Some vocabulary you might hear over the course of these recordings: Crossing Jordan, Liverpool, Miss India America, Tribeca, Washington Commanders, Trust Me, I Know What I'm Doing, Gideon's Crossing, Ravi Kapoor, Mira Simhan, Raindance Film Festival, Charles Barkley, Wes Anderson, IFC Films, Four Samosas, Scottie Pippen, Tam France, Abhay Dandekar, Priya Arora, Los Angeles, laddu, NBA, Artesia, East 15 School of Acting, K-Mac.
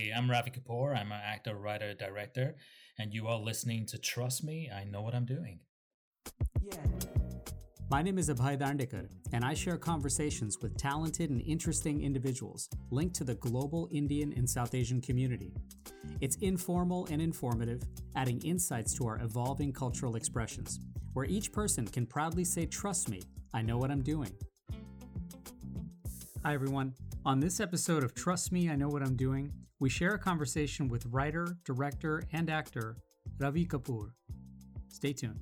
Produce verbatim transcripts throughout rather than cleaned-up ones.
Hey, I'm Ravi Kapoor. I'm an actor, writer, director, and you are listening to Trust Me, I Know What I'm Doing. Yeah. My name is Abhay Dandekar, and I share conversations with talented and interesting individuals linked to the global Indian and South Asian community. It's informal and informative, adding insights to our evolving cultural expressions, where each person can proudly say, "Trust me, I know what I'm doing." Hi, everyone. On this episode of Trust Me, I Know What I'm Doing, we share a conversation with writer, director, and actor Ravi Kapoor. Stay tuned.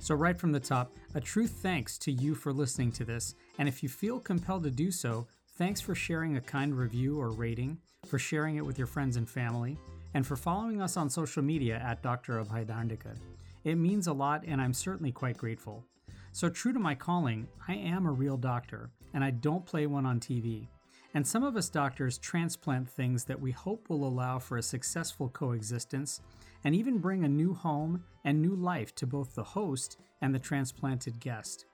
So right from the top, a true thanks to you for listening to this. And if you feel compelled to do so, thanks for sharing a kind review or rating, for sharing it with your friends and family, and for following us on social media at Doctor Abhay Dandekar. It means a lot, and I'm certainly quite grateful. So true to my calling, I am a real doctor, and I don't play one on T V. And some of us doctors transplant things that we hope will allow for a successful coexistence, and even bring a new home and new life to both the host and the transplanted guest.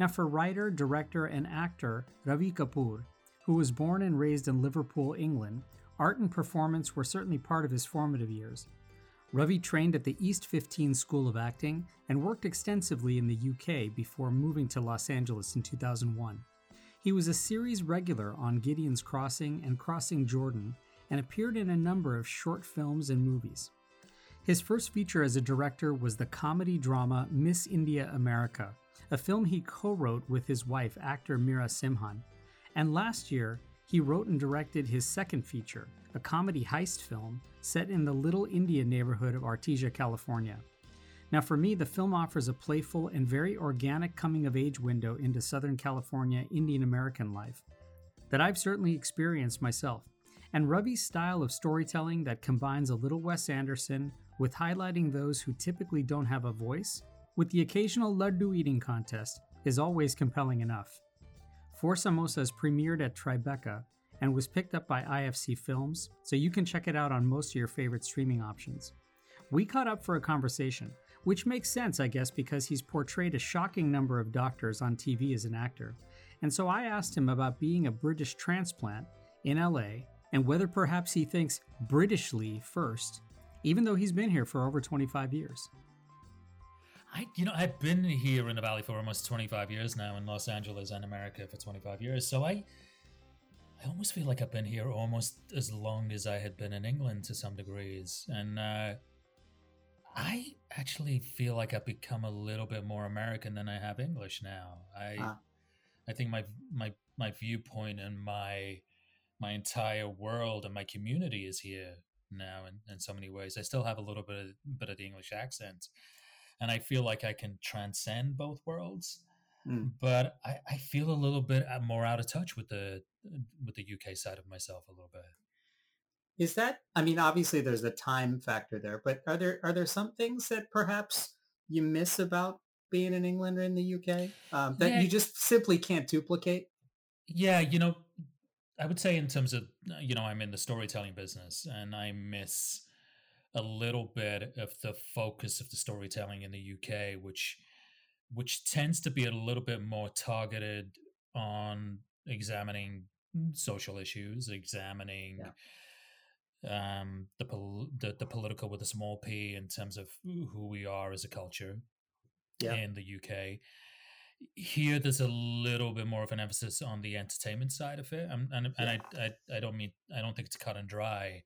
Now for writer, director, and actor Ravi Kapoor, who was born and raised in Liverpool, England, art and performance were certainly part of his formative years. Ravi trained at the East fifteen School of Acting and worked extensively in the U K before moving to Los Angeles in two thousand one. He was a series regular on Gideon's Crossing and Crossing Jordan and appeared in a number of short films and movies. His first feature as a director was the comedy drama Miss India America, a film he co-wrote with his wife, actor Mira Simhan. And last year, he wrote and directed his second feature, a comedy heist film set in the Little India neighborhood of Artesia, California. Now for me, the film offers a playful and very organic coming-of-age window into Southern California Indian-American life that I've certainly experienced myself. And Ravi's style of storytelling that combines a little Wes Anderson with highlighting those who typically don't have a voice, with the occasional laddu eating contest, is always compelling enough. Four Samosas premiered at Tribeca and was picked up by I F C Films, so you can check it out on most of your favorite streaming options. We caught up for a conversation, which makes sense, I guess, because he's portrayed a shocking number of doctors on T V as an actor. And so I asked him about being a British transplant in L A and whether perhaps he thinks Britishly first, even though he's been here for over twenty-five years. I, you know, I've been here in the Valley for almost twenty-five years now, in Los Angeles and America for twenty-five years. So I I almost feel like I've been here almost as long as I had been in England to some degrees. And uh, I actually feel like I've become a little bit more American than I have English now. I ah. I think my my my viewpoint and my my entire world and my community is here now in, in so many ways. I still have a little bit of, bit of the English accent. And I feel like I can transcend both worlds, mm. but I, I feel a little bit more out of touch with the with the U K side of myself a little bit. Is that? I mean, obviously, there's a time factor there, but are there are there some things that perhaps you miss about being in England or in the U K um, that yeah. you just simply can't duplicate? Yeah, you know, I would say in terms of, you know, I'm in the storytelling business, and I miss a little bit of the focus of the storytelling in the U K, which which tends to be a little bit more targeted on examining social issues, examining yeah. um, the, pol- the the political with a small p in terms of who we are as a culture yeah. in the U K. Here, there's a little bit more of an emphasis on the entertainment side of it, and and, yeah. and I, I I don't mean I don't think it's cut and dry.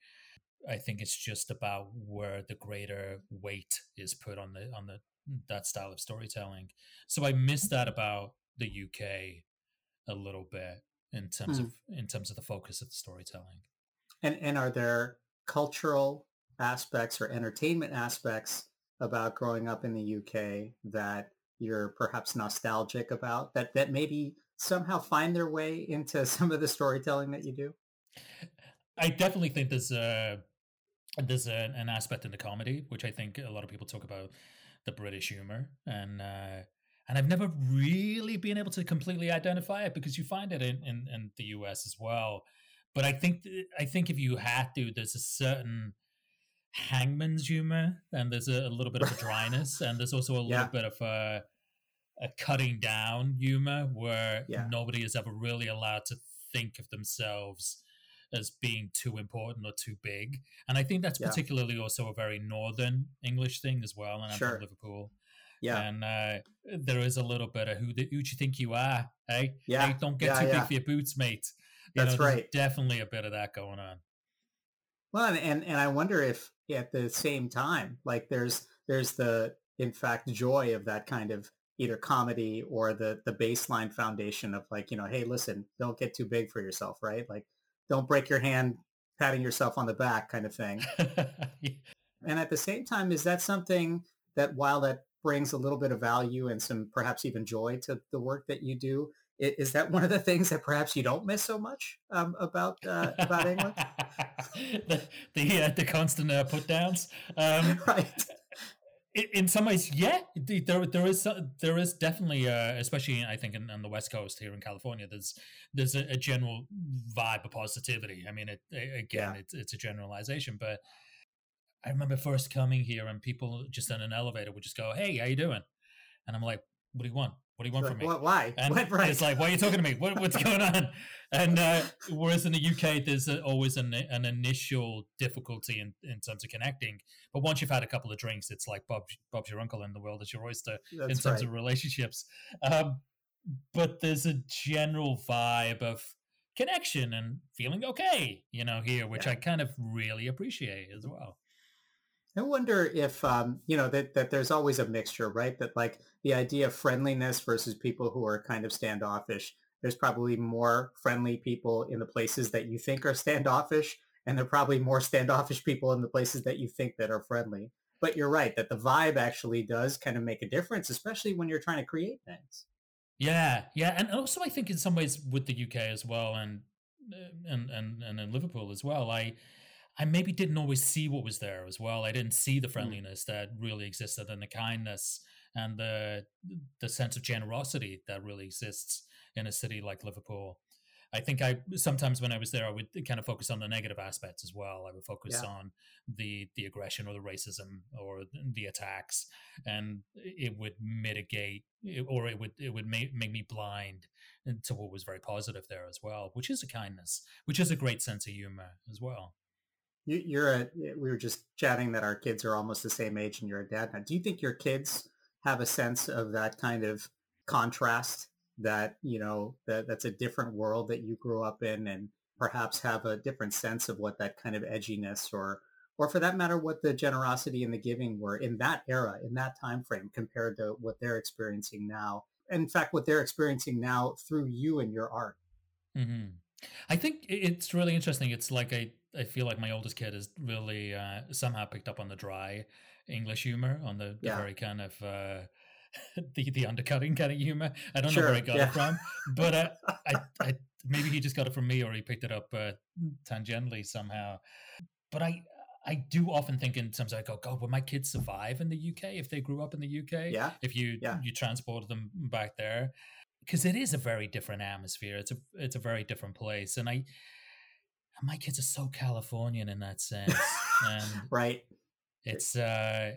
I think it's just about where the greater weight is put on the on the that style of storytelling. So I miss that about the U K a little bit in terms mm. of in terms of the focus of the storytelling. And and are there cultural aspects or entertainment aspects about growing up in the U K that you're perhaps nostalgic about that that maybe somehow find their way into some of the storytelling that you do? I definitely think there's a there's a, an aspect in the comedy, which I think a lot of people talk about the British humor, and uh, and I've never really been able to completely identify it because you find it in, in, in the U S as well. But I think I think if you had to, there's a certain Hangman's humor, and there's a, a little bit of a dryness, and there's also a little yeah. bit of a, a cutting down humor where yeah. nobody is ever really allowed to think of themselves as being too important or too big. And I think that's yeah. particularly also a very northern English thing as well. And I'm sure. from Liverpool. Yeah. And uh, there is a little bit of who, the, who do you think you are? Hey, eh? yeah. hey, don't get yeah, too yeah. big for your boots, mate. You that's know, right. Definitely a bit of that going on. Well, and, and I wonder if at the same time, like there's, there's the, in fact, joy of that kind of either comedy or the, the baseline foundation of like, you know, hey, listen, don't get too big for yourself, right? Like, don't break your hand patting yourself on the back kind of thing. yeah. And at the same time, is that something that while that brings a little bit of value and some perhaps even joy to the work that you do, is that one of the things that perhaps you don't miss so much um, about uh, about England? the the, uh, the constant uh, put downs, um, right? In some ways, yeah, there there is there is definitely, uh, especially I think in, on the West Coast here in California, there's there's a, a general vibe of positivity. I mean, it, again, yeah. it's it's a generalization, but I remember first coming here and people just in an elevator would just go, "Hey, how you doing?" And I'm like, "What do you want? What do you want like, from me? What, why? And what, right. it's like, why are you talking to me? What, what's going on?" And uh, whereas in the U K, there's a, always an, an initial difficulty in, in terms of connecting. But once you've had a couple of drinks, it's like Bob, Bob's your uncle and the world is your oyster. That's in terms right. of relationships. Um, but there's a general vibe of connection and feeling okay, you know, here, which yeah. I kind of really appreciate as well. I wonder if, um, you know, that, that there's always a mixture, right? That like the idea of friendliness versus people who are kind of standoffish, there's probably more friendly people in the places that you think are standoffish, and there are probably more standoffish people in the places that you think that are friendly. But you're right, that the vibe actually does kind of make a difference, especially when you're trying to create things. Yeah, yeah. And also I think in some ways with the U K as well and and, and, and in Liverpool as well, I... I maybe didn't always see what was there as well. I didn't see the friendliness mm. that really existed and the kindness and the the sense of generosity that really exists in a city like Liverpool. I think I sometimes when I was there, I would kind of focus on the negative aspects as well. I would focus yeah. on the the aggression or the racism or the attacks, and it would mitigate or it would it would make, make me blind to what was very positive there as well, which is a kindness, which is a great sense of humor as well. You're a, we were just chatting that our kids are almost the same age and you're a dad now. Do you think your kids have a sense of that kind of contrast that, you know, that that's a different world that you grew up in and perhaps have a different sense of what that kind of edginess or, or for that matter, what the generosity and the giving were in that era, in that time frame compared to what they're experiencing now? And in fact, what they're experiencing now through you and your art. Mm-hmm. I think it's really interesting. It's like a, I feel like my oldest kid has really uh, somehow picked up on the dry English humor, on the, yeah. the very kind of uh, the the undercutting kind of humor. I don't sure. know where he got yeah. it from, but uh, I, I, maybe he just got it from me, or he picked it up uh, tangentially somehow. But I I do often think in terms of like, oh God, would my kids survive in the U K if they grew up in the U K? Yeah. If you yeah. you transported them back there, because it is a very different atmosphere. It's a it's a very different place, and I. My kids are so Californian in that sense. And right. It's, uh,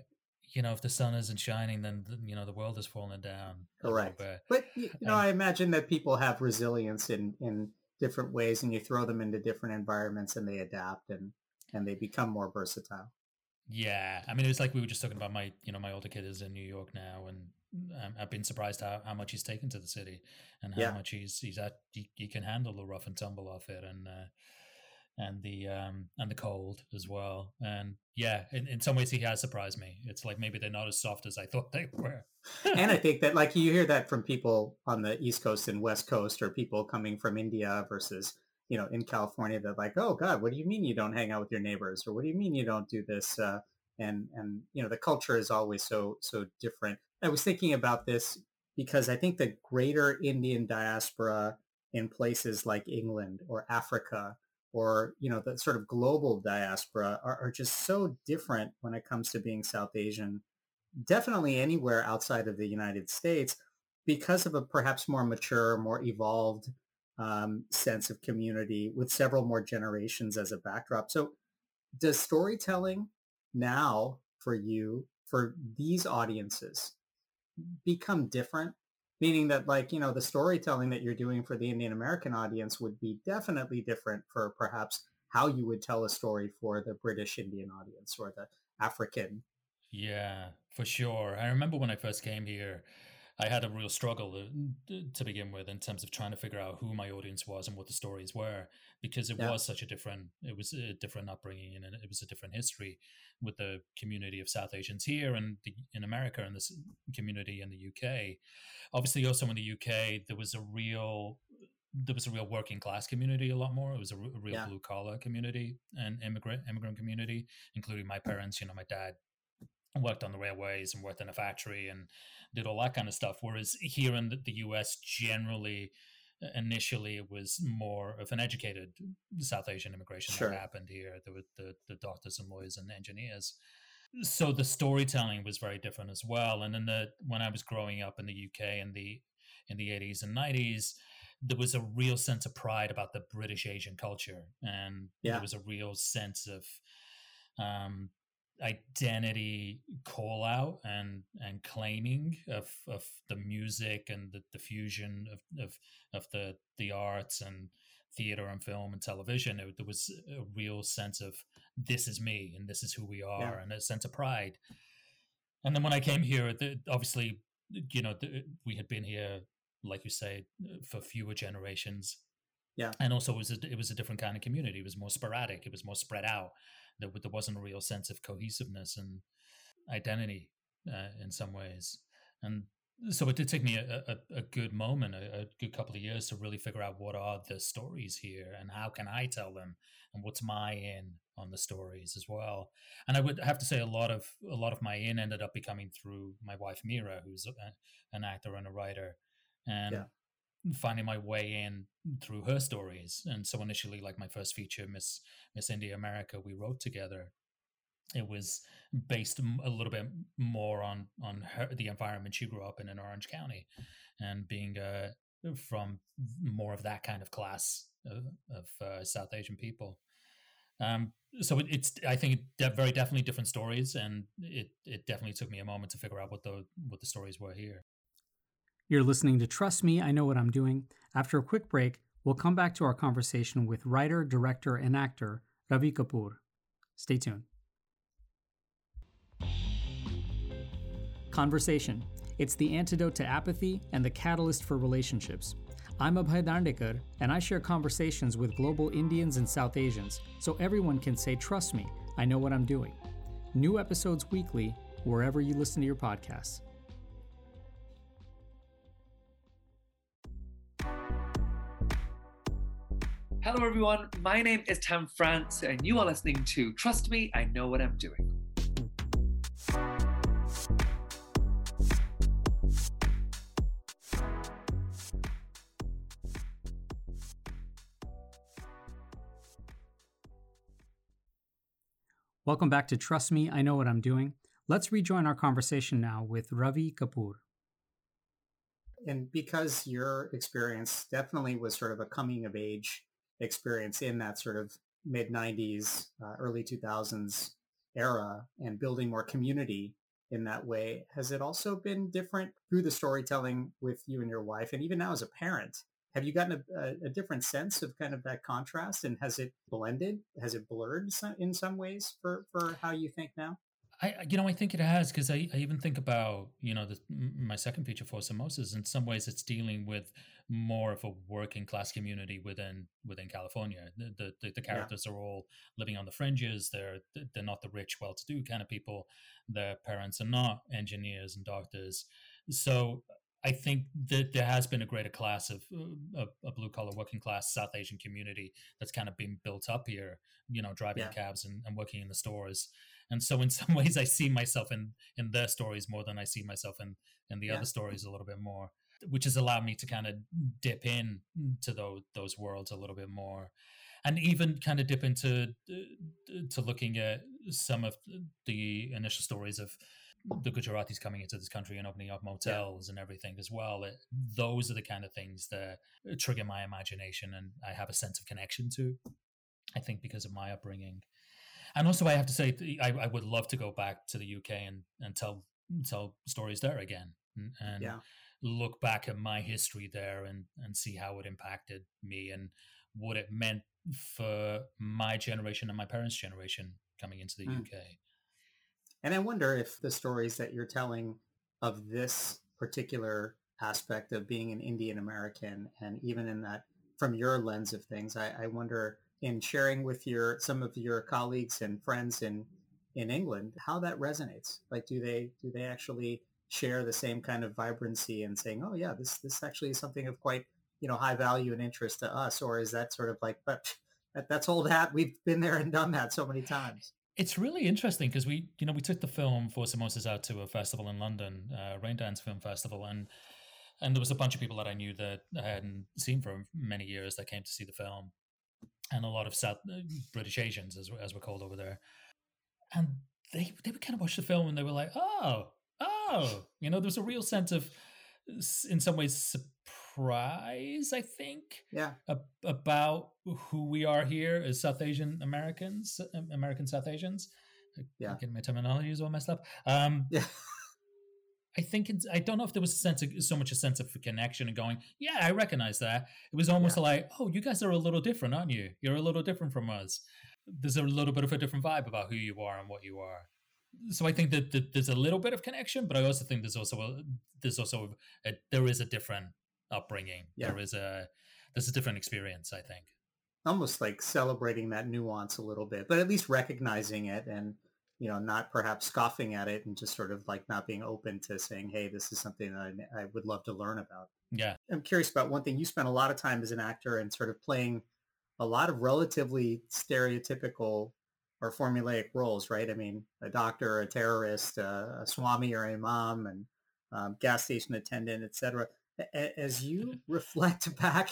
you know, if the sun isn't shining, then, you know, the world is falling down. Correct. But, you know, um, I imagine that people have resilience in, in different ways, and you throw them into different environments and they adapt and, and they become more versatile. Yeah. I mean, it's like we were just talking about my, you know, my older kid is in New York now, and um, I've been surprised how, how much he's taken to the city and how yeah. much he's, he's at, he, he can handle the rough and tumble of it. And, uh, and the um and the cold as well, and yeah in, in some ways he has surprised me. It's like maybe they're not as soft as I thought they were. And I think that like you hear that from people on the East Coast and West Coast, or people coming from India versus, you know, in California, they're like, oh God, what do you mean you don't hang out with your neighbors, or what do you mean you don't do this? uh and and you know, the culture is always so so different. I was thinking about this because I think the greater Indian diaspora in places like England or Africa, or, you know, the sort of global diaspora are, are just so different when it comes to being South Asian, definitely anywhere outside of the United States, because of a perhaps more mature, more evolved um, sense of community with several more generations as a backdrop. So does storytelling now for you, for these audiences, become different, meaning that, like, you know, the storytelling that you're doing for the Indian American audience would be definitely different for perhaps how you would tell a story for the British Indian audience or the African. Yeah, for sure. I remember when I first came here, I had a real struggle to begin with in terms of trying to figure out who my audience was and what the stories were, because it yeah. was such a different, it was a different upbringing, and it was a different history with the community of South Asians here and the, in America, and this community in the U K. Obviously also in the U K, there was a real, there was a real working class community a lot more. It was a, a real yeah. blue collar community and immigrant, immigrant community, including my parents, you know, my dad worked on the railways and worked in a factory and did all that kind of stuff. Whereas here in the U S, generally, initially, it was more of an educated South Asian immigration sure. that happened here. There were the, the doctors and lawyers and engineers. So the storytelling was very different as well. And then the, when I was growing up in the U K in the in the eighties and nineties, there was a real sense of pride about the British Asian culture. And yeah. there was a real sense of... Um, identity call out and and claiming of of the music and the, the fusion of, of of the the arts and theater and film and television. It, there was a real sense of this is me and this is who we are yeah. and a sense of pride. And then when I came here, the, obviously, you know, the, we had been here, like you say, for fewer generations. Yeah. And also it was a, it was a different kind of community. It was more sporadic. It was more spread out. There wasn't a real sense of cohesiveness and identity uh, in some ways. And so it did take me a, a, a good moment, a, a good couple of years to really figure out what are the stories here and how can I tell them and what's my in on the stories as well. And I would have to say a lot of a lot of my in ended up becoming through my wife, Mira, who's a, an actor and a writer. And yeah. finding my way in through her stories. And so initially, like my first feature, Miss Miss India America, we wrote together. It was based a little bit more on on her, the environment she grew up in in Orange County, and being uh, from more of that kind of class of, of uh, South Asian people. Um, so it, it's I think de- very definitely different stories, and it it definitely took me a moment to figure out what the what the stories were here. You're listening to Trust Me, I Know What I'm Doing. After a quick break, we'll come back to our conversation with writer, director, and actor Ravi Kapoor. Stay tuned. Conversation. It's the antidote to apathy and the catalyst for relationships. I'm Abhay Dandekar, and I share conversations with global Indians and South Asians, so everyone can say, trust me, I know what I'm doing. New episodes weekly, wherever you listen to your podcasts. Hello everyone, my name is Tam France and you are listening to Trust Me, I Know What I'm Doing. Welcome back to Trust Me, I Know What I'm Doing. Let's rejoin our conversation now with Ravi Kapoor. And because your experience definitely was sort of a coming of age experience in that sort of mid nineties, uh, early two thousands era, and building more community in that way, has it also been different through the storytelling with you and your wife? And even now as a parent, have you gotten a, a different sense of kind of that contrast? And has it blended? Has it blurred in some ways for, for how you think now? I, you know, I think it has, because I, I even think about, you know, the, my second feature, Four Samosas. In some ways, it's dealing with more of a working class community within within California. The the, the characters yeah. are all living on the fringes. They're they're not the rich, well-to-do kind of people. Their parents are not engineers and doctors. So I think that there has been a greater class of uh, a, a blue-collar, working-class South Asian community that's kind of been built up here, you know, driving yeah. cabs and, and working in the stores. And so in some ways, I see myself in, in their stories more than I see myself in, in the yeah. other stories a little bit more, which has allowed me to kind of dip in to those, those worlds a little bit more, and even kind of dip into to looking at some of the initial stories of the Gujaratis coming into this country and opening up motels yeah. and everything as well. It, those are the kind of things that trigger my imagination and I have a sense of connection to, I think, because of my upbringing. And also, I have to say, I, I would love to go back to the U K and, and tell tell stories there again, and, and yeah. look back at my history there and, and see how it impacted me and what it meant for my generation and my parents' generation coming into the mm. U K. And I wonder if the stories that you're telling of this particular aspect of being an Indian American, and even in that, from your lens of things, I, I wonder in sharing with your some of your colleagues and friends in in England, how that resonates. Like, do they do they actually share the same kind of vibrancy and saying, oh yeah, this this actually is something of quite, you know, high value and interest to us? Or is that sort of like, but that, that's old hat, we've been there and done that so many times? It's really interesting because we, you know, we took the film Four Samosas out to a festival in London, uh, Raindance Film Festival, and and there was a bunch of people that I knew that I hadn't seen for many years that came to see the film, and a lot of South British Asians, as, as we're called over there, and they they would kind of watch the film and they were like, oh, oh, you know, there's a real sense of, in some ways, surprise, I think, yeah, ab- about who we are here as South Asian Americans, American South Asians. Yeah, getting my terminologies all messed up. Um, yeah. I think it's, I don't know if there was a sense of, so much a sense of connection and going, yeah, I recognize that. It was almost yeah. like, oh, you guys are a little different, aren't you? You're a little different from us. There's a little bit of a different vibe about who you are and what you are. So I think that, that there's a little bit of connection, but I also think there's also a, there's also a, a, there is a different upbringing. Yeah. There is a there's a different experience, I think. Almost like celebrating that nuance a little bit, but at least recognizing it and, you know, not perhaps scoffing at it and just sort of like not being open to saying, hey, this is something that I, I would love to learn about. Yeah. I'm curious about one thing. You spent a lot of time as an actor and sort of playing a lot of relatively stereotypical or formulaic roles, right? I mean, a doctor, a terrorist, a, a swami or imam, and um, gas station attendant, et cetera. As you reflect back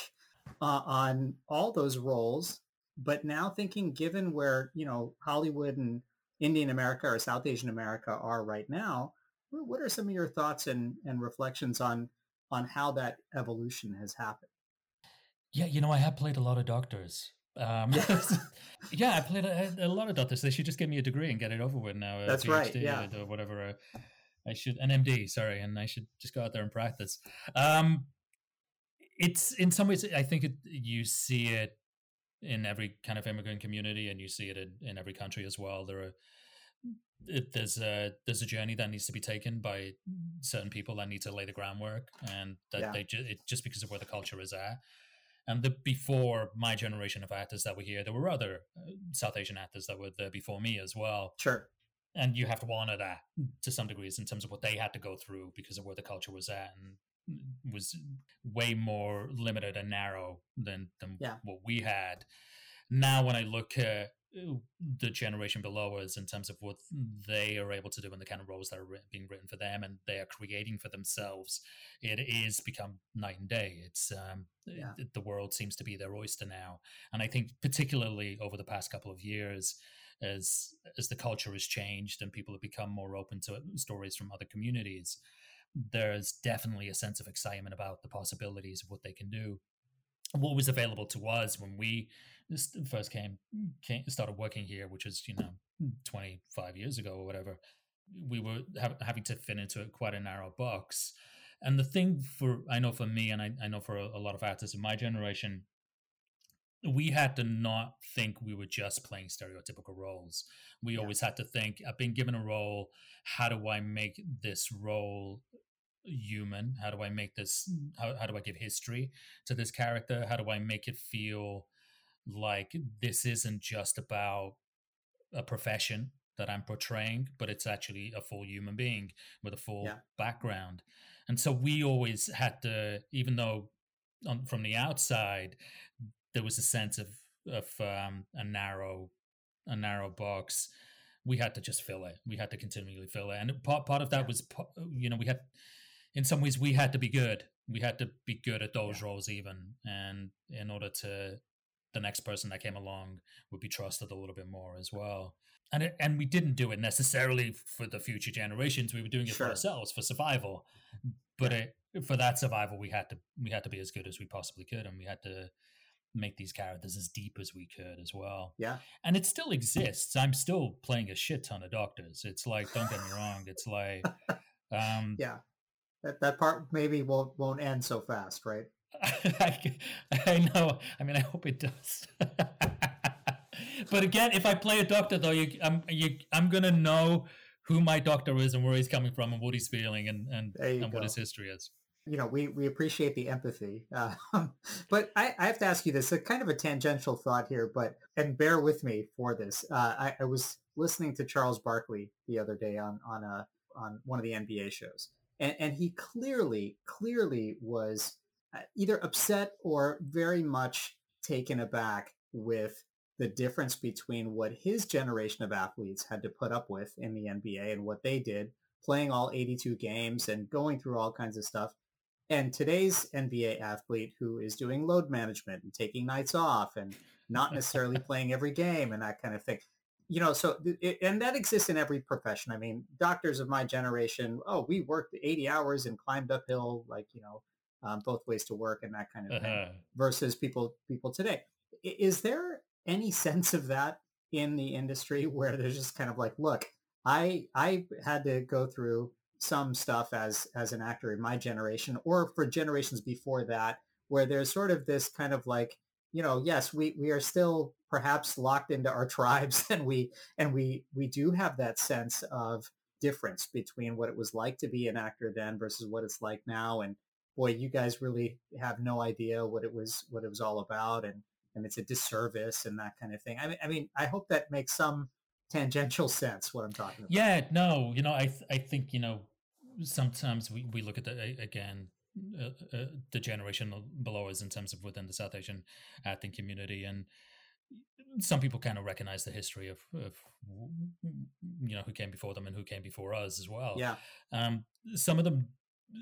uh, on all those roles, but now thinking, given where, you know, Hollywood and Indian America or South Asian America are right now, what are some of your thoughts and, and reflections on on how that evolution has happened? Yeah, you know, I have played a lot of doctors. Um, yes. yeah, I played a, a lot of doctors. They should just give me a degree and get it over with now. That's right. Yeah, or whatever. Uh, I should, an M D, sorry, and I should just go out there and practice. Um, it's, in some ways, I think it, you see it in every kind of immigrant community, and you see it in, in every country as well. There are, it, there's a, there's a journey that needs to be taken by certain people that need to lay the groundwork, and that yeah. they ju- it, just because of where the culture is at. And the, before my generation of actors that were here, there were other South Asian actors that were there before me as well. Sure. And you have to honor that to some degrees in terms of what they had to go through because of where the culture was at, and was way more limited and narrow than, than yeah. what we had. Now, when I look at the generation below us in terms of what they are able to do and the kind of roles that are being written for them and they are creating for themselves, it is become night and day. It's um, yeah. it, the world seems to be their oyster now. And I think particularly over the past couple of years, as as the culture has changed and people have become more open to stories from other communities, there's definitely a sense of excitement about the possibilities of what they can do. What was available to us when we first came, came started working here, which is, you know, twenty-five years ago or whatever, we were ha- having to fit into quite a narrow box. And the thing for, I know for me, and I, I know for a, a lot of actors in my generation, we had to not think we were just playing stereotypical roles. We yeah. always had to think, I've been given a role, how do I make this role human? How do I make this, how, how do I give history to this character? How do I make it feel like this isn't just about a profession that I'm portraying, but it's actually a full human being with a full yeah. background? And so we always had to, even though on, from the outside, there was a sense of of um, a narrow, a narrow box. We had to just fill it. We had to continually fill it, and part part of that was, you know, we had, in some ways, we had to be good. We had to be good at those yeah. roles, even, and in order to, the next person that came along would be trusted a little bit more as well. And it, and we didn't do it necessarily for the future generations. We were doing it sure. for ourselves, for survival. But it, for that survival, we had to we had to be as good as we possibly could, and we had to. make these characters as deep as we could as well. Yeah. And it still exists. I'm still playing a shit ton of doctors. It's like, don't get me wrong. It's like, um, yeah, that, that part maybe won't, won't end so fast. Right. I, I know. I mean, I hope it does. But again, if I play a doctor though, you, I'm, you, I'm going to know who my doctor is and where he's coming from and what he's feeling and, and, and what his history is. You know, we, we appreciate the empathy. Uh, but I, I have to ask you this, a kind of a tangential thought here, but, and bear with me for this. Uh, I, I was listening to Charles Barkley the other day on, on a, on one of the N B A shows. And, and he clearly, clearly was either upset or very much taken aback with the difference between what his generation of athletes had to put up with in the N B A and what they did, playing all eighty-two games and going through all kinds of stuff. And today's N B A athlete who is doing load management and taking nights off and not necessarily playing every game and that kind of thing, you know, so, it, and that exists in every profession. I mean, doctors of my generation, oh, we worked eighty hours and climbed uphill, like, you know, um, both ways to work and that kind of uh-huh. thing versus people, people today. Is there any sense of that in the industry where there's just kind of like, look, I, I had to go through some stuff as as an actor in my generation or for generations before that, where there's sort of this kind of like, you know, yes, we we are still perhaps locked into our tribes and we and we we do have that sense of difference between what it was like to be an actor then versus what it's like now. And boy, you guys really have no idea what it was what it was all about, and and it's a disservice and that kind of thing. I mean, I mean, I hope that makes some tangential sense what I'm talking about. Yeah, no, you know, I th- I think, you know, sometimes we, we look at the, again, uh, uh, the generation below us in terms of within the South Asian acting community, and some people kind of recognize the history of, of, you know, who came before them and who came before us as well. Yeah. Um, some of them,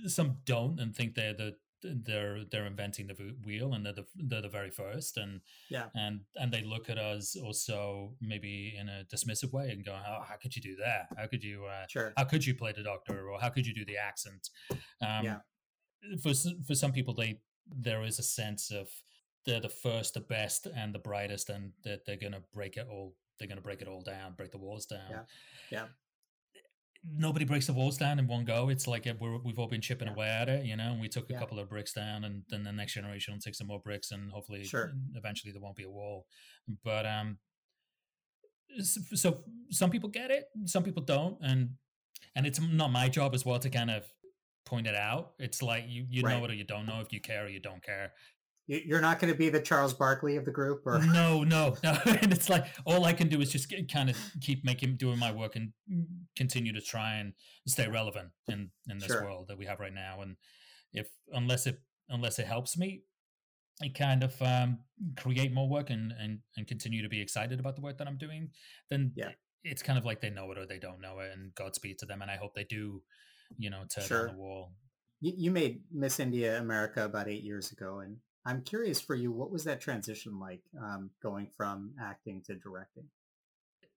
some don't and think they're the they're they're inventing the wheel and they're the, they're the very first, and yeah, and and they look at us also maybe in a dismissive way and go, oh, how could you do that? How could you uh, sure. how could you play the doctor, or how could you do the accent? Um, yeah. For for some people, they there is a sense of they're the first, the best, and the brightest, and that they're, they're gonna break it all. They're gonna break it all down, break the walls down. Yeah. Yeah. Nobody breaks the walls down in one go. It's like we're, we've all been chipping yeah. away at it, you know, and we took a yeah. couple of bricks down, and then the next generation will take some more bricks, and hopefully sure. eventually there won't be a wall. But um, so some people get it, some people don't. And and it's not my job as well to kind of point it out. It's like you, you right. know it or you don't know, if you care or you don't care. You're not going to be the Charles Barkley of the group, or no, no, no. And it's like all I can do is just kind of keep making doing my work and continue to try and stay relevant in, in this sure. world that we have right now. And if unless it unless it helps me, I kind of um, create more work and, and and continue to be excited about the work that I'm doing. Then yeah. it's kind of like they know it or they don't know it. And Godspeed to them. And I hope they do, you know, turn sure. on the wall. You, you made Miss India America about eight years ago, and I'm curious for you, what was that transition like, um, going from acting to directing?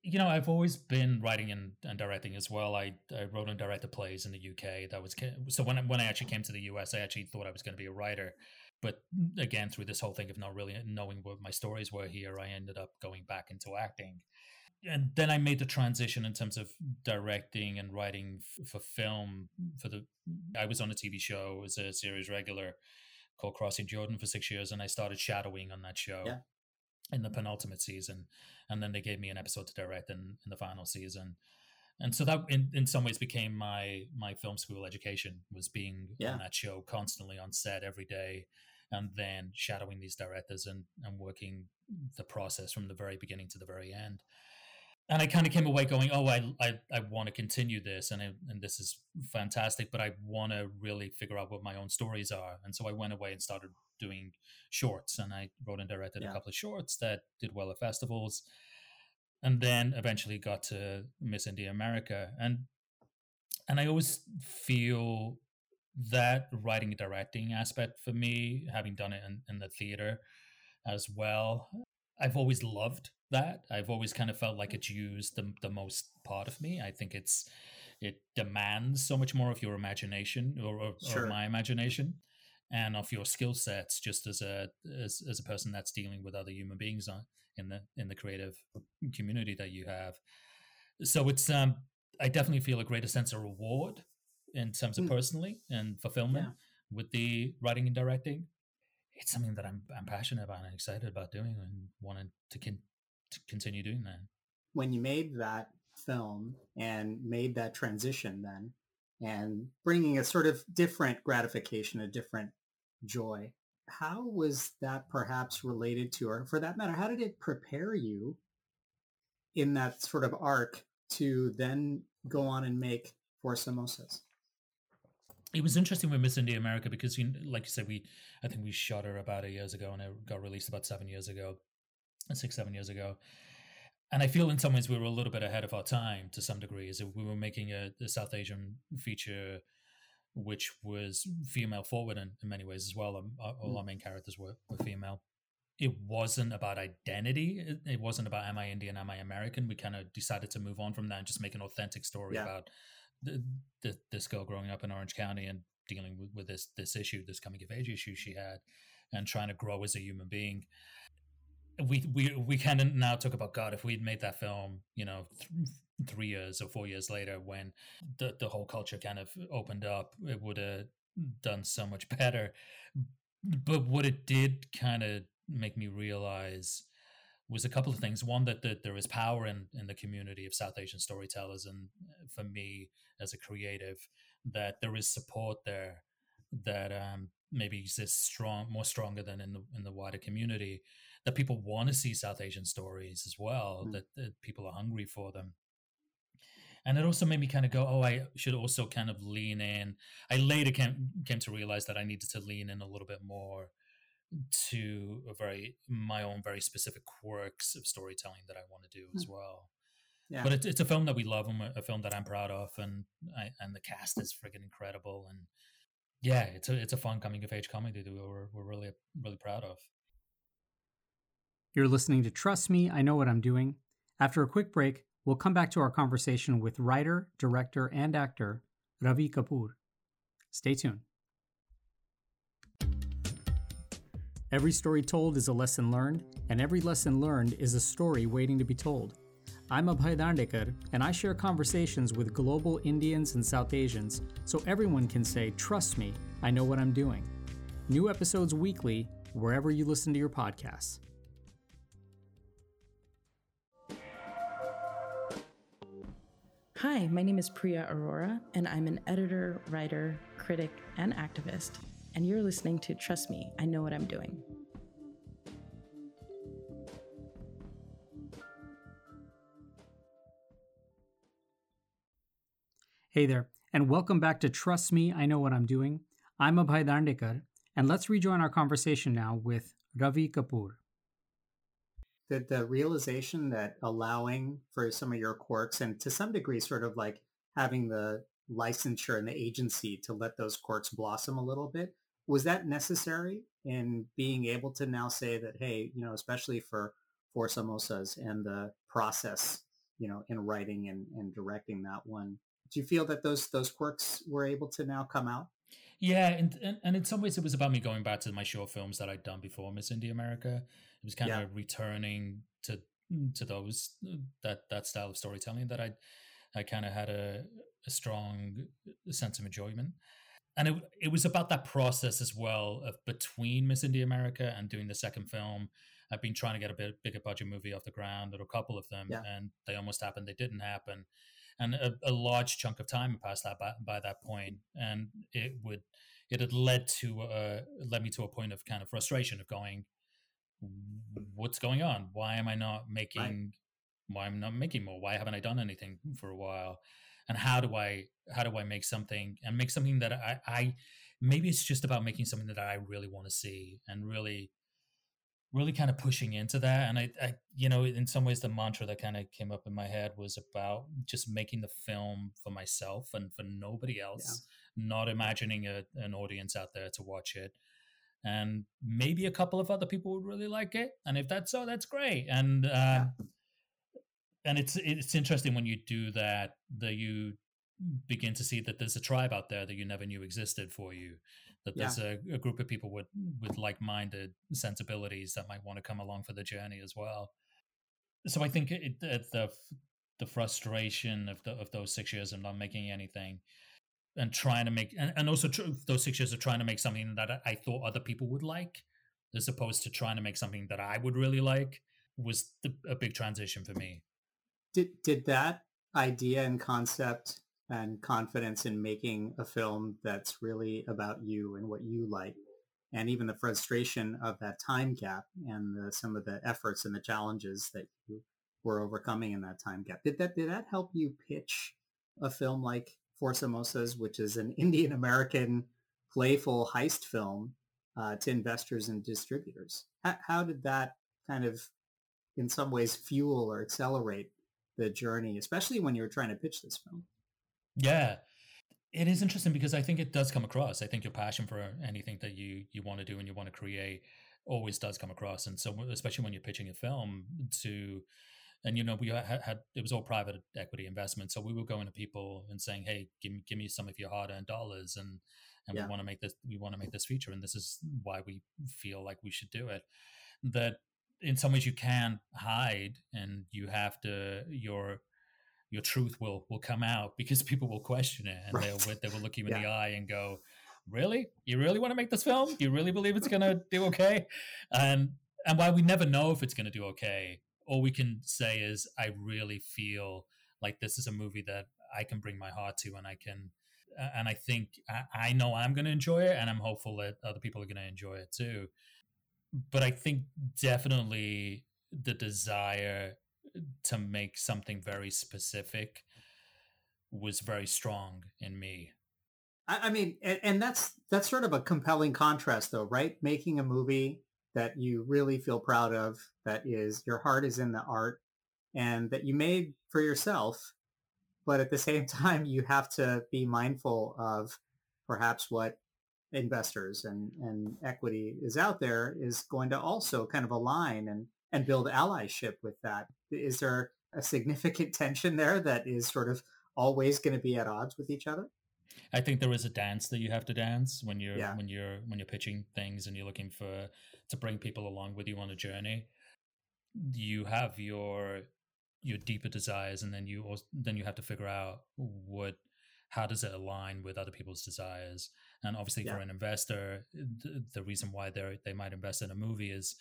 You know, I've always been writing and, and directing as well. I, I wrote and directed plays in the U K. That was so when I, when I actually came to the U S, I actually thought I was going to be a writer. But again, through this whole thing of not really knowing what my stories were here, I ended up going back into acting. And then I made the transition in terms of directing and writing f- for film. For the I was on a T V show as a series regular called Crossing Jordan for six years, and I started shadowing on that show yeah. in the penultimate season, and then they gave me an episode to direct in, in the final season, and so that in, in some ways became my my film school education, was being yeah. on that show constantly on set every day, and then shadowing these directors and and working the process from the very beginning to the very end. And I kind of came away going, oh, I I, I want to continue this, and I, and this is fantastic, but I want to really figure out what my own stories are. And so I went away and started doing shorts, and I wrote and directed yeah. a couple of shorts that did well at festivals, and then eventually got to Miss India America. And and I always feel that writing and directing aspect for me, having done it in, in the theater as well, I've always loved that. I've always kind of felt like it's used the, the most part of me. I think it's it demands so much more of your imagination or, or, sure. or my imagination. and of your skill sets, just as a as, as a person that's dealing with other human beings on, in the in the creative community that you have. So it's um, I definitely feel a greater sense of reward in terms of personally and fulfillment yeah. with the writing and directing. It's something that I'm I'm passionate about and excited about doing, and wanted to con- to continue doing that. When you made that film and made that transition, then, and bringing a sort of different gratification, a different joy, how was that perhaps related to, or for that matter, how did it prepare you in that sort of arc to then go on and make Four Samosas? It was interesting with Miss India America because, you, like you said, we I think we shot her about eight years ago, and it got released about seven years ago, six, seven years ago. And I feel in some ways we were a little bit ahead of our time to some degree. As if we were making a, a South Asian feature, which was female forward in, in many ways as well. Our, all our main characters were, were female. It wasn't about identity. It, it wasn't about am I Indian, am I American? We kind of decided to move on from that and just make an authentic story yeah. about the, the, this girl growing up in Orange County and dealing with, with this this issue, this coming of age issue she had, and trying to grow as a human being. We we we kind of now talk about, God, if we'd made that film, you know, th- three years or four years later, when the, the whole culture kind of opened up, it would have done so much better. But what it did kind of make me realize was a couple of things. One, that, that there is power in, in the community of South Asian storytellers. And for me as a creative, that there is support there that um, maybe exists strong, more stronger than in the in the wider community, that people want to see South Asian stories as well, mm. that, that people are hungry for them. And it also made me kind of go, oh, I should also kind of lean in. I later came, came to realize that I needed to lean in a little bit more to a very my own very specific quirks of storytelling that I want to do mm. as well. Yeah. But it, it's a film that we love, and a film that I'm proud of, and I, and the cast is friggin' incredible. And yeah, it's a it's a fun coming of age comedy that we're we're really really proud of. You're listening to Trust Me, I Know What I'm Doing. After a quick break, we'll come back to our conversation with writer, director, and actor Ravi Kapoor. Stay tuned. Every story told is a lesson learned, and every lesson learned is a story waiting to be told. I'm Abhay Dandekar, and I share conversations with global Indians and South Asians so everyone can say, trust me, I know what I'm doing. New episodes weekly, wherever you listen to your podcasts. Hi, my name is Priya Arora, and I'm an editor, writer, critic, and activist. And you're listening to Trust Me, I Know What I'm Doing. Hey there, and welcome back to Trust Me, I Know What I'm Doing. I'm Abhay Dandekar, and let's rejoin our conversation now with Ravi Kapoor. Did the realization that allowing for some of your quirks, and to some degree sort of like having the licensure and the agency to let those quirks blossom a little bit, was that necessary in being able to now say that, hey, you know, especially for Four Samosas and the process, you know, in writing and, and directing that one? Do you feel that those those quirks were able to now come out? Yeah, and, and and in some ways it was about me going back to my short films that I'd done before Miss India America. It was kind yeah. of returning to to those that that style of storytelling that I I kind of had a, a strong sense of enjoyment, and it it was about that process as well of between Miss India America and doing the second film. I've been trying to get a bit bigger budget movie off the ground, or a couple of them, yeah. and they almost happened. They didn't happen. And a, a large chunk of time passed that by, by that point, and it would it had led to uh, led me to a point of kind of frustration of going, what's going on? Why am I not making? Right. Why am I not making more? Why haven't I done anything for a while? And how do I how do I make something and make something that I, I maybe it's just about making something that I really want to see, and really. Really kind of pushing into that. And I, I, you know, in some ways the mantra that kind of came up in my head was about just making the film for myself and for nobody else, yeah. not imagining a, an audience out there to watch it. And maybe a couple of other people would really like it. And if that's so, that's great. And, uh, yeah. and it's, it's interesting when you do that, that you begin to see that there's a tribe out there that you never knew existed for you, that yeah. there's a, a group of people with, with like-minded sensibilities that might want to come along for the journey as well. So I think it, it, the the frustration of the, of those six years of not making anything and trying to make, and, and also tr- those six years of trying to make something that I thought other people would like, as opposed to trying to make something that I would really like, was the, a big transition for me. Did did that idea and concept and confidence in making a film that's really about you and what you like, and even the frustration of that time gap and the, some of the efforts and the challenges that you were overcoming in that time gap, did that did that help you pitch a film like Four Samosas, which is an Indian American playful heist film, uh, to investors and distributors? How, how did that kind of, in some ways, fuel or accelerate the journey, especially when you were trying to pitch this film? Yeah. It is interesting because I think it does come across. I think your passion for anything that you you want to do and you want to create always does come across. And so, especially when you're pitching a film to, and you know, we had, had it was all private equity investment, so we were going to people and saying, "Hey, give me give me some of your hard-earned dollars, and and yeah. we want to make this we want to make this feature, and this is why we feel like we should do it." That in some ways you can hide, and you have to your. your truth will, will come out because people will question it, and right. they'll, they will look you in yeah. the eye and go, really? You really want to make this film? You really believe it's going to do okay? And, and while we never know if it's going to do okay, all we can say is, I really feel like this is a movie that I can bring my heart to, and I can, and I think I, I know I'm going to enjoy it, and I'm hopeful that other people are going to enjoy it too. But I think definitely the desire to make something very specific was very strong in me. I mean, and, and that's that's sort of a compelling contrast, though, right? Making a movie that you really feel proud of, that is, your heart is in the art, and that you made for yourself, but at the same time, you have to be mindful of perhaps what investors and, and equity is out there is going to also kind of align and and build allyship with that. Is there a significant tension there that is sort of always going to be at odds with each other? I think there is a dance that you have to dance when you're yeah. when you're when you're pitching things and you're looking for to bring people along with you on a journey. You have your your deeper desires, and then you also, then you have to figure out what how does it align with other people's desires. And obviously, yeah. for an investor, the, the reason why they they might invest in a movie is,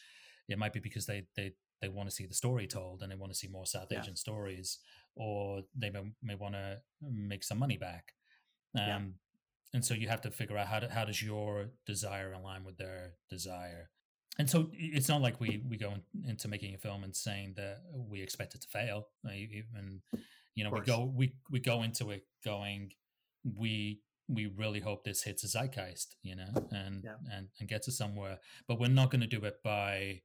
it might be because they, they, they want to see the story told, and they want to see more South yeah. Asian stories, or they may, may want to make some money back. Um, yeah. And so you have to figure out how, to, how does your desire align with their desire? And so it's not like we, we go in, into making a film and saying that we expect it to fail. And, you know, we go, we, we go into it going, we, we really hope this hits a zeitgeist, you know, and, yeah. and, and gets us somewhere, but we're not going to do it by,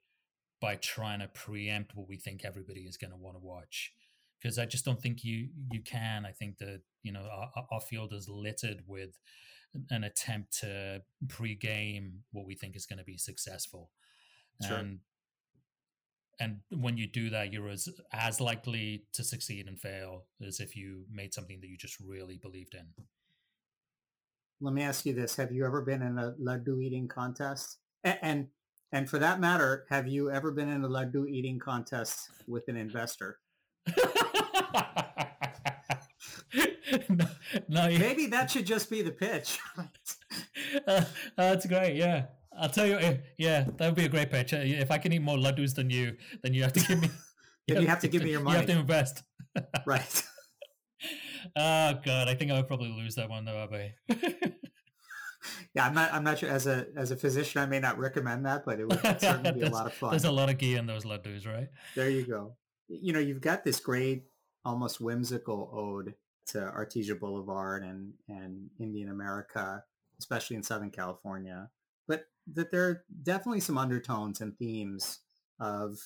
by trying to preempt what we think everybody is going to want to watch, because I just don't think you you can. I think that, you know, our, our field is littered with an attempt to pre-game what we think is going to be successful. Sure. And and when you do that, you're as, as likely to succeed and fail as if you made something that you just really believed in. Let me ask you this. Have you ever been in a laddu eating contest? And, and And for that matter, have you ever been in a laddu eating contest with an investor? no, no, you... Maybe that should just be the pitch. uh, that's great. Yeah, I'll tell you. Yeah, that would be a great pitch. If I can eat more laddus than you, then you have to give me. then you, you have to give me your money. You have to invest. Right. Oh God, I think I would probably lose that one though, Abhay. Yeah, I'm not. I'm not sure. As a as a physician, I may not recommend that, but it would certainly be a lot of fun. There's a lot of ghee in those laddus, right? There you go. You know, you've got this great, almost whimsical ode to Artesia Boulevard and and Indian America, especially in Southern California. But that there are definitely some undertones and themes of,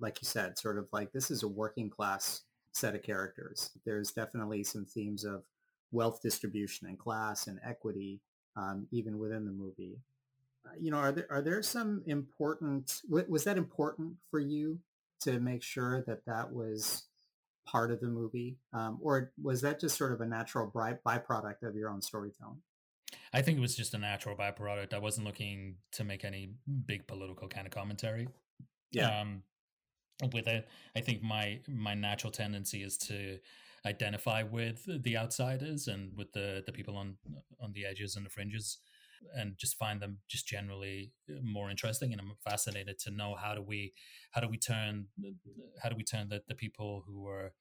like you said, sort of like this is a working class set of characters. There's definitely some themes of wealth distribution and class and equity. Um, even within the movie, uh, you know, are there are there some important? W- was that important for you to make sure that that was part of the movie, um, or was that just sort of a natural by- byproduct of your own storytelling? I think it was just a natural byproduct. I wasn't looking to make any big political kind of commentary. Yeah. Um, with it, I think my my natural tendency is to identify with the outsiders and with the the people on on the edges and the fringes, and just find them just generally more interesting. And I'm fascinated to know how do we how do we turn how do we turn the, the people who are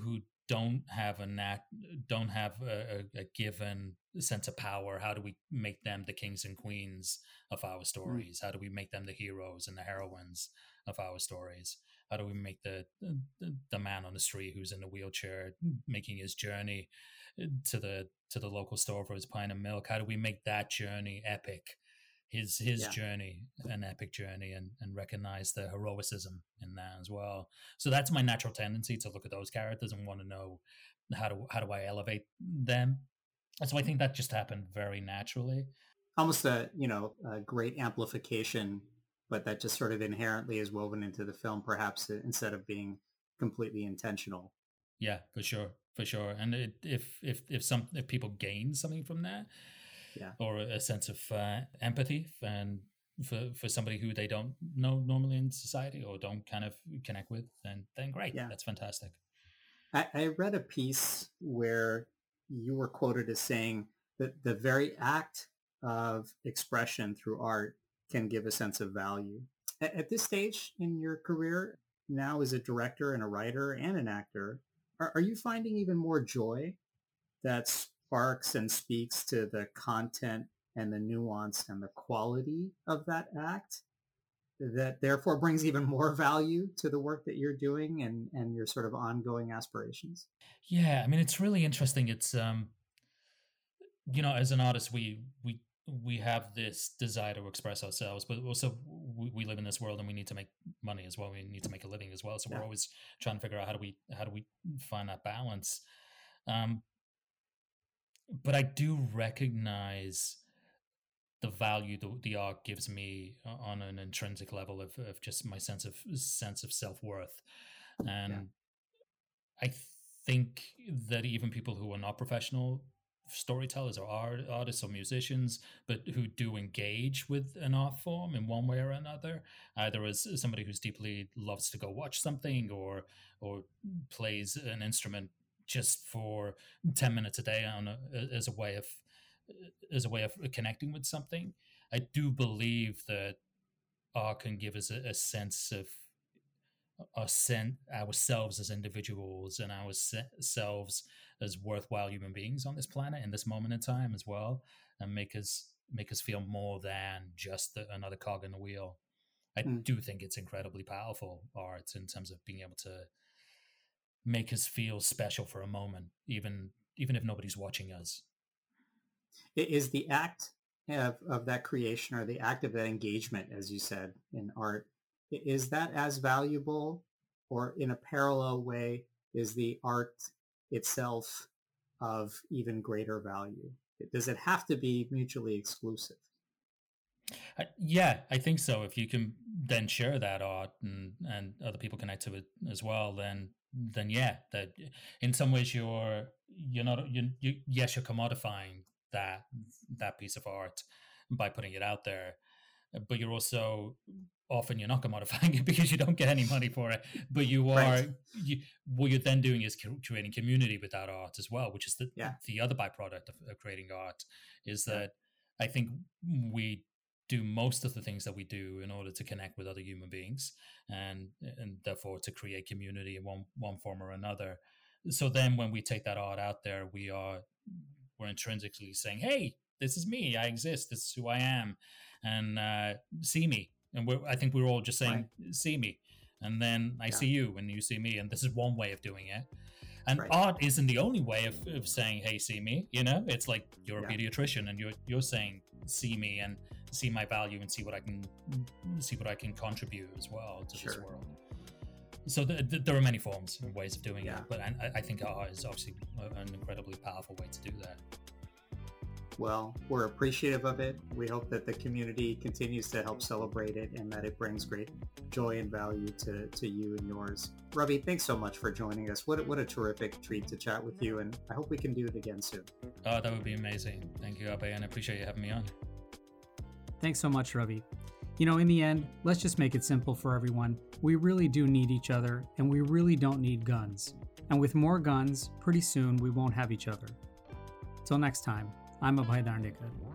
who don't have a nat don't have a, a given sense of power, how do we make them the kings and queens of our stories? Mm. How do we make them the heroes and the heroines of our stories? How do we make the, the the man on the street who's in a wheelchair making his journey to the to the local store for his pint of milk? How do we make that journey epic? His his yeah. journey, an epic journey, and and recognize the heroism in that as well. So that's my natural tendency to look at those characters and want to know how do how do I elevate them. And so I think that just happened very naturally. Almost a you know a great amplification. But that just sort of inherently is woven into the film, perhaps instead of being completely intentional. Yeah, for sure, for sure. And it, if if if some if people gain something from that, yeah, or a sense of uh, empathy and for for somebody who they don't know normally in society or don't kind of connect with, then then great, yeah. That's fantastic. I, I read a piece where you were quoted as saying that the very act of expression through art can give a sense of value. At this stage in your career, now as a director and a writer and an actor, are, are you finding even more joy that sparks and speaks to the content and the nuance and the quality of that act that therefore brings even more value to the work that you're doing and, and your sort of ongoing aspirations? Yeah, I mean, it's really interesting. It's, um, you know, as an artist, we, we, we have this desire to express ourselves, but also we, we live in this world and we need to make money as well. We need to make a living as well. So yeah. We're always trying to figure out how do we, how do we find that balance? Um, but I do recognize the value that the art gives me on an intrinsic level of, of just my sense of sense of self-worth. And yeah. I think that even people who are not professional storytellers or art, artists or musicians, but who do engage with an art form in one way or another, either as somebody who's deeply loves to go watch something or or plays an instrument just for ten minutes a day on a, as a way of as a way of connecting with something. I do believe that art can give us a, a sense of our sen- ourselves as individuals and ourselves as worthwhile human beings on this planet in this moment in time as well, and make us make us feel more than just the, another cog in the wheel. I mm. do think it's incredibly powerful art in terms of being able to make us feel special for a moment, even even if nobody's watching us. It is the act of, of that creation or the act of that engagement, as you said, in art. Is that as valuable, or in a parallel way, is the art itself of even greater value? Does it have to be mutually exclusive? Uh, yeah, I think so. If you can then share that art and, and other people connect to it as well, then then yeah, that in some ways you're you're not you you yes you're commodifying that that piece of art by putting it out there, but you're also often you're not commodifying it because you don't get any money for it, but you are, right. you, what you're then doing is creating community with that art as well, which is the, yeah. the other byproduct of, of creating art is that yeah. I think we do most of the things that we do in order to connect with other human beings and, and therefore to create community in one, one form or another. So then when we take that art out there, we are, we're intrinsically saying, hey, this is me. I exist. This is who I am. And uh, see me. And we're, I think we were all just saying, right. see me. And then I yeah. see you and you see me. And this is one way of doing it. And right. art isn't the only way of, of saying, hey, see me. You know, it's like you're yeah. a pediatrician and you're you're saying, see me and see my value and see what I can see what I can contribute as well to sure. this world. So th- th- there are many forms and ways of doing yeah. it. But I, I think art is obviously an incredibly powerful way to do that. well, we're appreciative of it. We hope that the community continues to help celebrate it and that it brings great joy and value to, to you and yours. Ravi, thanks so much for joining us. What, what a terrific treat to chat with you, and I hope we can do it again soon. Oh, that would be amazing. Thank you, Abhay, and I appreciate you having me on. Thanks so much, Ravi. You know, in the end, let's just make it simple for everyone. We really do need each other, and we really don't need guns. And with more guns, pretty soon we won't have each other. Till next time, I'm Abhay Dandekar.